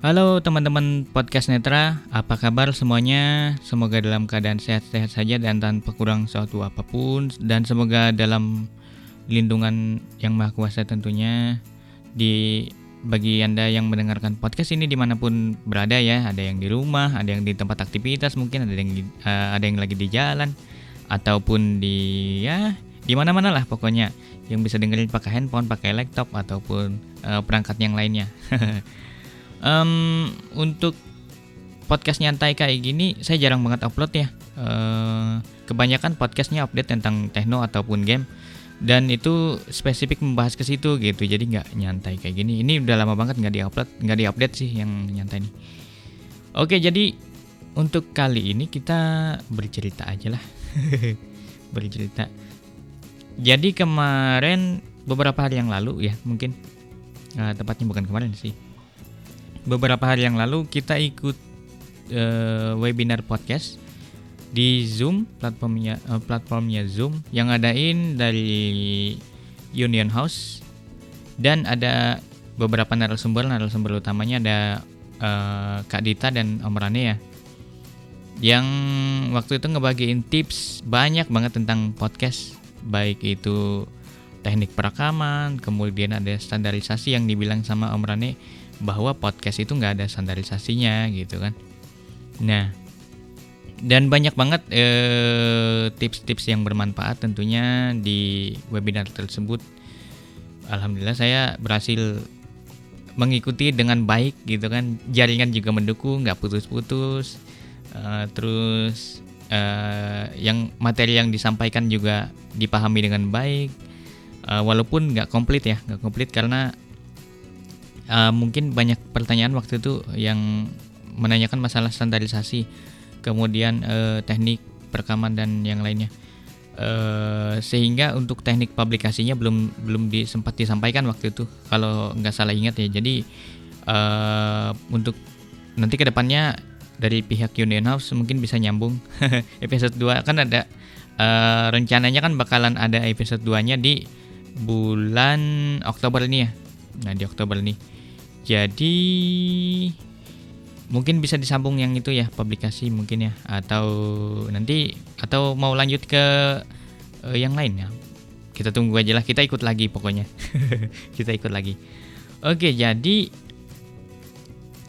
Halo teman-teman podcast Netra, apa kabar semuanya? Semoga dalam keadaan sehat-sehat saja dan tanpa kurang suatu apapun. Dan semoga dalam lindungan yang Maha Kuasa tentunya. Bagi Anda yang mendengarkan podcast ini dimanapun berada ya, ada yang di rumah, ada yang di tempat aktivitas mungkin, ada yang lagi di jalan, ataupun di mana-mana lah pokoknya. Yang bisa dengerin pakai handphone, pakai laptop, ataupun perangkat yang lainnya. Untuk podcastnya Nyantai kayak gini saya jarang banget upload ya. Kebanyakan podcastnya update tentang techno ataupun game, dan itu spesifik membahas ke situ gitu. Jadi nggak nyantai kayak gini. Ini udah lama banget nggak diupdate sih yang nyantai nih. Oke, jadi untuk kali ini kita bercerita aja lah. Bercerita. Jadi kemarin beberapa hari yang lalu ya mungkin, tepatnya bukan kemarin sih. Beberapa hari yang lalu kita ikut webinar podcast di Zoom, platformnya Zoom yang ngadain dari Union House, dan ada beberapa narasumber utamanya ada Kak Dita dan Om Rane ya, yang waktu itu ngebagiin tips banyak banget tentang podcast, baik itu teknik perekaman, kemudian ada standarisasi yang dibilang sama Om Rane bahwa podcast itu nggak ada standarisasinya gitu kan. Nah, dan banyak banget tips-tips yang bermanfaat tentunya di webinar tersebut. Alhamdulillah saya berhasil mengikuti dengan baik gitu kan. Jaringan juga mendukung, nggak putus-putus. Yang materi yang disampaikan juga dipahami dengan baik. Walaupun nggak komplit karena mungkin banyak pertanyaan waktu itu yang menanyakan masalah standarisasi, kemudian teknik perekaman dan yang lainnya, sehingga untuk teknik publikasinya belum sempat disampaikan waktu itu kalau nggak salah ingat ya. Jadi untuk nanti kedepannya dari pihak Union House mungkin bisa nyambung episode 2 kan ada, rencananya kan bakalan ada episode 2-nya di bulan Oktober ini ya. Nah, di Oktober ini. Jadi mungkin bisa disambung yang itu ya, publikasi mungkin ya, atau mau lanjut ke yang lain ya. Kita tunggu aja lah, kita ikut lagi pokoknya. Kita ikut lagi. Oke, jadi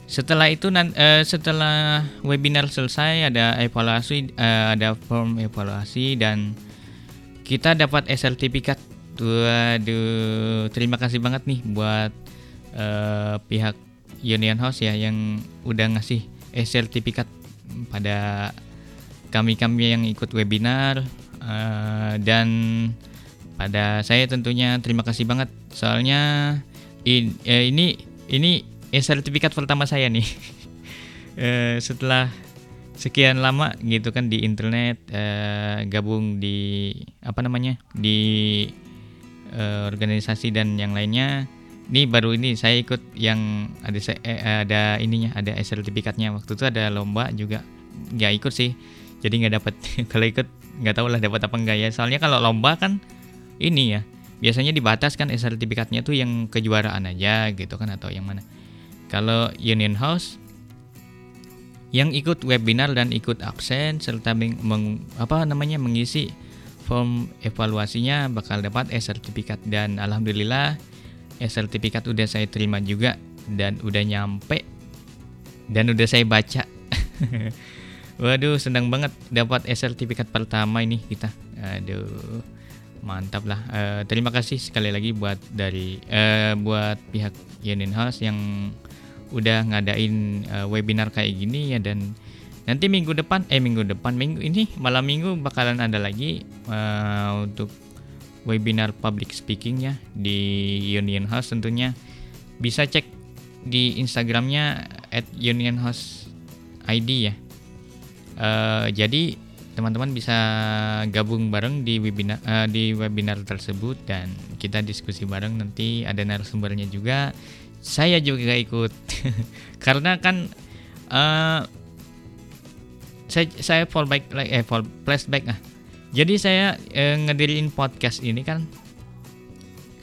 setelah itu setelah webinar selesai ada evaluasi, ada form evaluasi, dan kita dapat sertifikat. Waduh, terima kasih banget nih buat pihak Union House ya yang udah ngasih sertifikat pada kami yang ikut webinar, dan pada saya tentunya terima kasih banget, soalnya ini sertifikat pertama saya nih. Setelah sekian lama gitu kan di internet, gabung di di organisasi dan yang lainnya. Ini baru ini saya ikut yang ada ininya, ada sertifikatnya. Waktu itu ada lomba juga, nggak ikut sih, jadi nggak dapat. Kalau ikut nggak tahu lah dapat apa enggak ya. Soalnya kalau lomba kan ini ya biasanya dibatas kan sertifikatnya tuh yang kejuaraan aja gitu kan, atau yang mana. Kalau Union House yang ikut webinar dan ikut absen serta mengisi form evaluasinya bakal dapat sertifikat, dan alhamdulillah sertifikat udah saya terima juga dan udah nyampe dan udah saya baca. Waduh, senang banget dapat sertifikat pertama ini kita. Aduh, mantap lah. Terima kasih sekali lagi buat pihak Union House yang udah ngadain webinar kayak gini ya. Dan nanti minggu ini malam minggu bakalan ada lagi untuk webinar public speaking ya di Union House tentunya. Bisa cek di Instagramnya @unionhouseid ya. Jadi teman-teman bisa gabung bareng di webinar tersebut, dan kita diskusi bareng. Nanti ada narasumbernya juga, saya juga ikut. Karena kan saya flashback. Jadi saya ngediriin podcast ini kan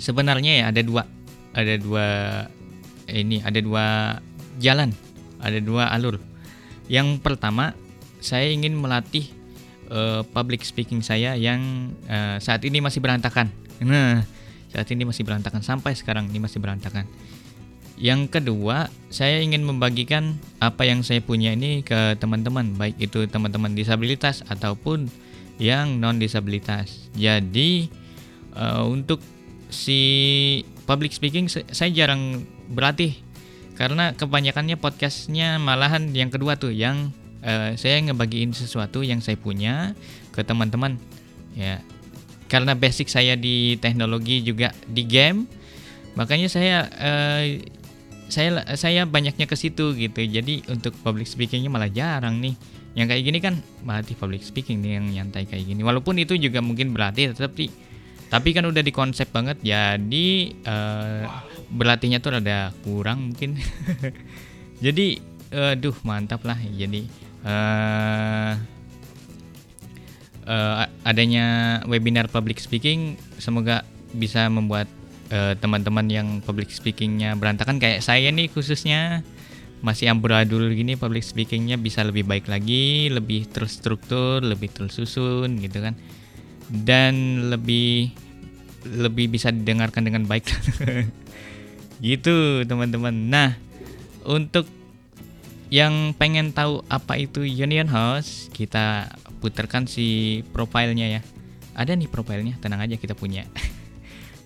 sebenarnya ya ada dua jalan, ada dua alur. Yang pertama, saya ingin melatih public speaking saya yang saat ini masih berantakan. Nah, saat ini masih berantakan, sampai sekarang ini masih berantakan. Yang kedua, saya ingin membagikan apa yang saya punya ini ke teman-teman, baik itu teman-teman disabilitas ataupun yang non-disabilitas. Jadi untuk si public speaking saya jarang berlatih, karena kebanyakannya podcastnya malahan yang kedua tuh, yang saya ngebagiin sesuatu yang saya punya ke teman-teman. Ya, karena basic saya di teknologi juga di game, makanya saya banyaknya ke situ gitu. Jadi untuk public speakingnya malah jarang nih. Yang kayak gini kan melatih public speaking nih, yang nyantai kayak gini. Walaupun itu juga mungkin berlatih, tapi kan udah dikonsep banget. Jadi berlatihnya tuh rada kurang mungkin. Jadi aduh mantap lah. Jadi adanya webinar public speaking semoga bisa membuat teman-teman yang public speakingnya berantakan kayak saya nih, khususnya masih amburadul gini, public speakingnya bisa lebih baik lagi, lebih terstruktur, lebih tersusun gitu kan, dan lebih bisa didengarkan dengan baik gitu teman-teman. Nah, untuk yang pengen tahu apa itu Union House, kita putarkan si profilnya ya. Ada nih profilnya, tenang aja, kita punya.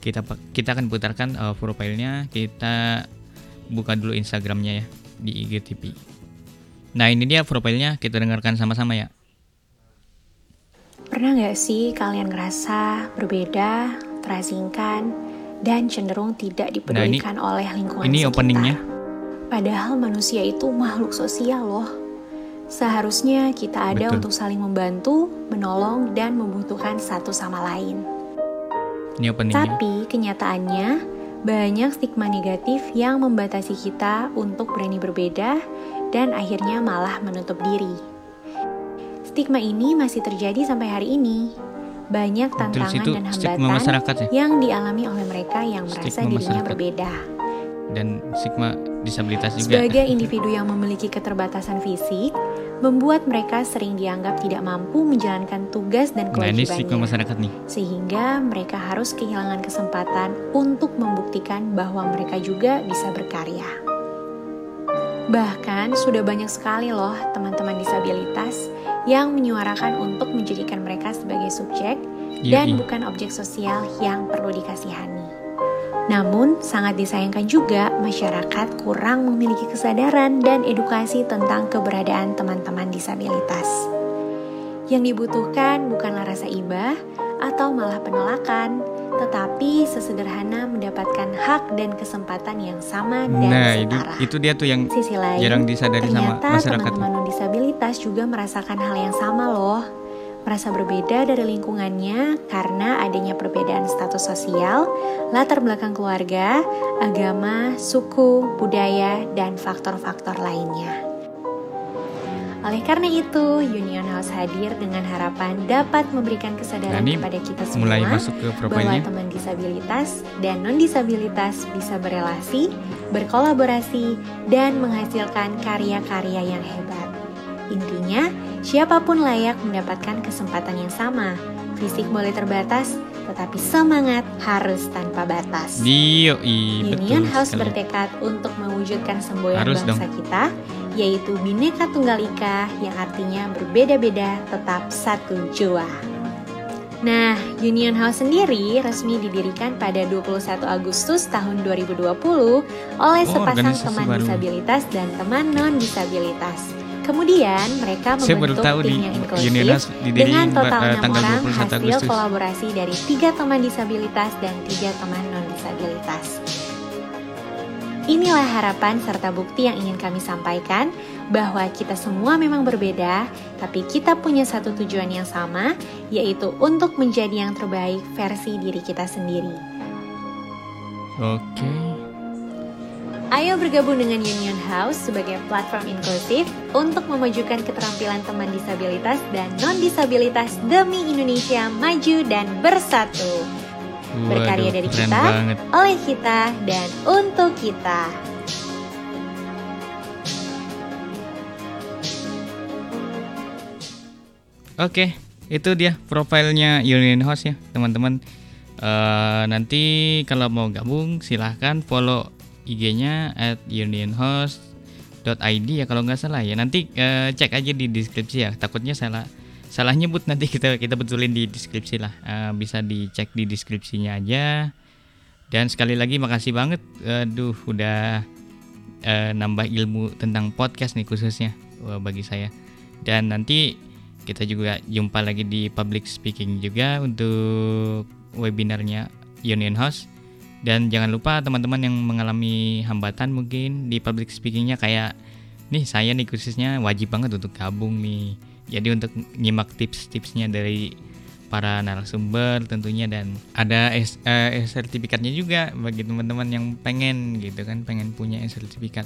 Kita akan putarkan profilnya. Kita buka dulu Instagramnya ya, di IGTV. Nah, ini dia profilnya, kita dengarkan sama-sama ya. Pernah gak sih kalian ngerasa berbeda, terasingkan, dan cenderung tidak dipedulikan oleh lingkungan ini sekitar? Openingnya. Padahal manusia itu makhluk sosial loh. Seharusnya kita ada untuk saling membantu, menolong, dan membutuhkan satu sama lain. Tapi kenyataannya banyak stigma negatif yang membatasi kita untuk berani berbeda dan akhirnya malah menutup diri. Stigma ini masih terjadi sampai hari ini. Banyak tantangan dan hambatan ya, yang dialami oleh mereka yang merasa dirinya berbeda. Dan stigma disabilitas juga. Sebagai individu yang memiliki keterbatasan fisik, membuat mereka sering dianggap tidak mampu menjalankan tugas dan kewajibannya, sehingga mereka harus kehilangan kesempatan untuk membuktikan bahwa mereka juga bisa berkarya. Bahkan sudah banyak sekali loh teman-teman disabilitas yang menyuarakan untuk menjadikan mereka sebagai subjek dan bukan objek sosial yang perlu dikasihani. Namun sangat disayangkan juga masyarakat kurang memiliki kesadaran dan edukasi tentang keberadaan teman-teman disabilitas. Yang dibutuhkan bukanlah rasa ibah atau malah penolakan, tetapi sesederhana mendapatkan hak dan kesempatan yang sama dan setara. Itu dia tuh yang sisi lain, jarang disadari sama masyarakat. Ternyata teman-teman disabilitas juga merasakan hal yang sama loh. Merasa berbeda dari lingkungannya karena adanya perbedaan status sosial, latar belakang keluarga, agama, suku, budaya, dan faktor-faktor lainnya. Oleh karena itu, Union House hadir dengan harapan dapat memberikan kesadaran kepada kita semua bahwa teman disabilitas dan non-disabilitas bisa berelasi, berkolaborasi, dan menghasilkan karya-karya yang hebat. Intinya, siapapun layak mendapatkan kesempatan yang sama. Fisik boleh terbatas, tetapi semangat harus tanpa batas. Union House bertekad untuk mewujudkan semboyan bangsa kita, yaitu Bhinneka Tunggal Ika, yang artinya berbeda-beda tetap satu jua. Nah, Union House sendiri resmi didirikan pada 21 Agustus tahun 2020 oleh sepasang teman disabilitas dan teman non-disabilitas. Kemudian mereka membentuk tim yang inklusif dengan total 6 orang hasil kolaborasi dari 3 teman disabilitas dan 3 teman non-disabilitas. Inilah harapan serta bukti yang ingin kami sampaikan bahwa kita semua memang berbeda, tapi kita punya satu tujuan yang sama, yaitu untuk menjadi yang terbaik versi diri kita sendiri. Oke. Ayo bergabung dengan Union House sebagai platform inklusif untuk memajukan keterampilan teman disabilitas dan non-disabilitas demi Indonesia maju dan bersatu. Berkarya dari kita, oleh kita, dan untuk kita. Oke, itu dia profilnya Union House ya teman-teman. Nanti kalau mau gabung silahkan follow IG-nya @unionhouse.id ya kalau nggak salah ya. Nanti cek aja di deskripsi ya, takutnya salah nyebut, nanti kita betulin di deskripsi lah. Bisa dicek di deskripsinya aja. Dan sekali lagi makasih banget, udah nambah ilmu tentang podcast nih khususnya bagi saya. Dan nanti kita juga jumpa lagi di public speaking juga untuk webinarnya Union House. Dan jangan lupa teman-teman yang mengalami hambatan mungkin di public speakingnya kayak nih saya nih khususnya, wajib banget untuk gabung nih. Jadi untuk nyimak tips-tipsnya dari para narasumber tentunya, dan ada sertifikatnya juga bagi teman-teman yang pengen gitu kan, pengen punya sertifikat.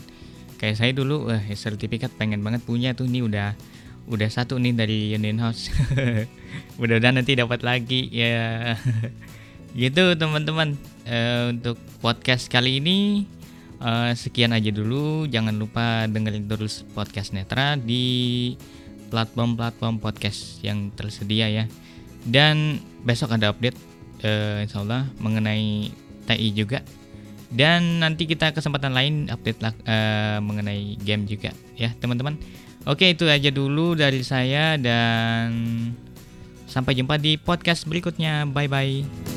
Kayak saya dulu sertifikat pengen banget punya tuh, nih udah satu nih dari Union House. Mudah-mudahan nanti dapat lagi ya. Gitu teman-teman, untuk podcast kali ini sekian aja dulu. Jangan lupa dengerin terus podcast Netra di platform-platform podcast yang tersedia ya. Dan besok ada update insyaallah mengenai TI juga. Dan nanti kita kesempatan lain update mengenai game juga ya teman-teman. Oke, itu aja dulu dari saya dan sampai jumpa di podcast berikutnya. Bye-bye.